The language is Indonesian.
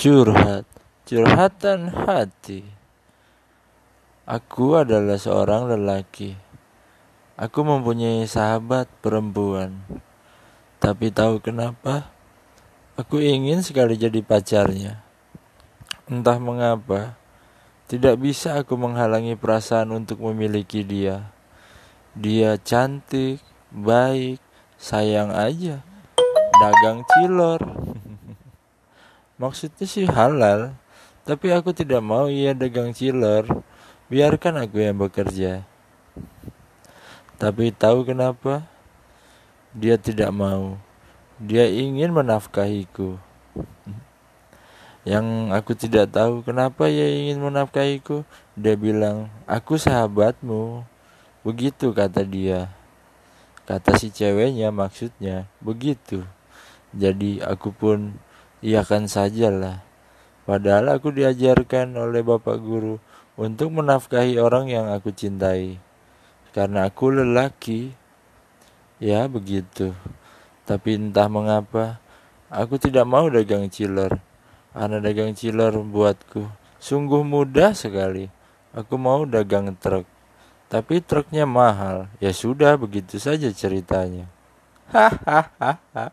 Curhat, curhatan hati. Aku adalah seorang lelaki. Aku mempunyai sahabat perempuan. Tapi tahu kenapa? Aku ingin sekali jadi pacarnya. Entah mengapa, tidak bisa aku menghalangi perasaan untuk memiliki dia. Dia cantik, baik, sayang aja. Dagang cilor. Maksudnya sih halal, tapi aku tidak mau ia dagang cilor. Biarkan aku yang bekerja. Tapi tahu kenapa? Dia tidak mau. Dia ingin menafkahiku. Yang aku tidak tahu kenapa ia ingin menafkahiku. Dia bilang, "Aku sahabatmu." Begitu kata dia. Kata si ceweknya, maksudnya begitu. Jadi aku pun iakan sajalah. Padahal aku diajarkan oleh bapak guru untuk menafkahi orang yang aku cintai. Karena aku lelaki. Ya begitu. Tapi entah mengapa, aku tidak mau dagang cilor. Karena dagang cilor buatku sungguh mudah sekali. Aku mau dagang truk. Tapi truknya mahal. Ya sudah, begitu saja ceritanya. Hahaha.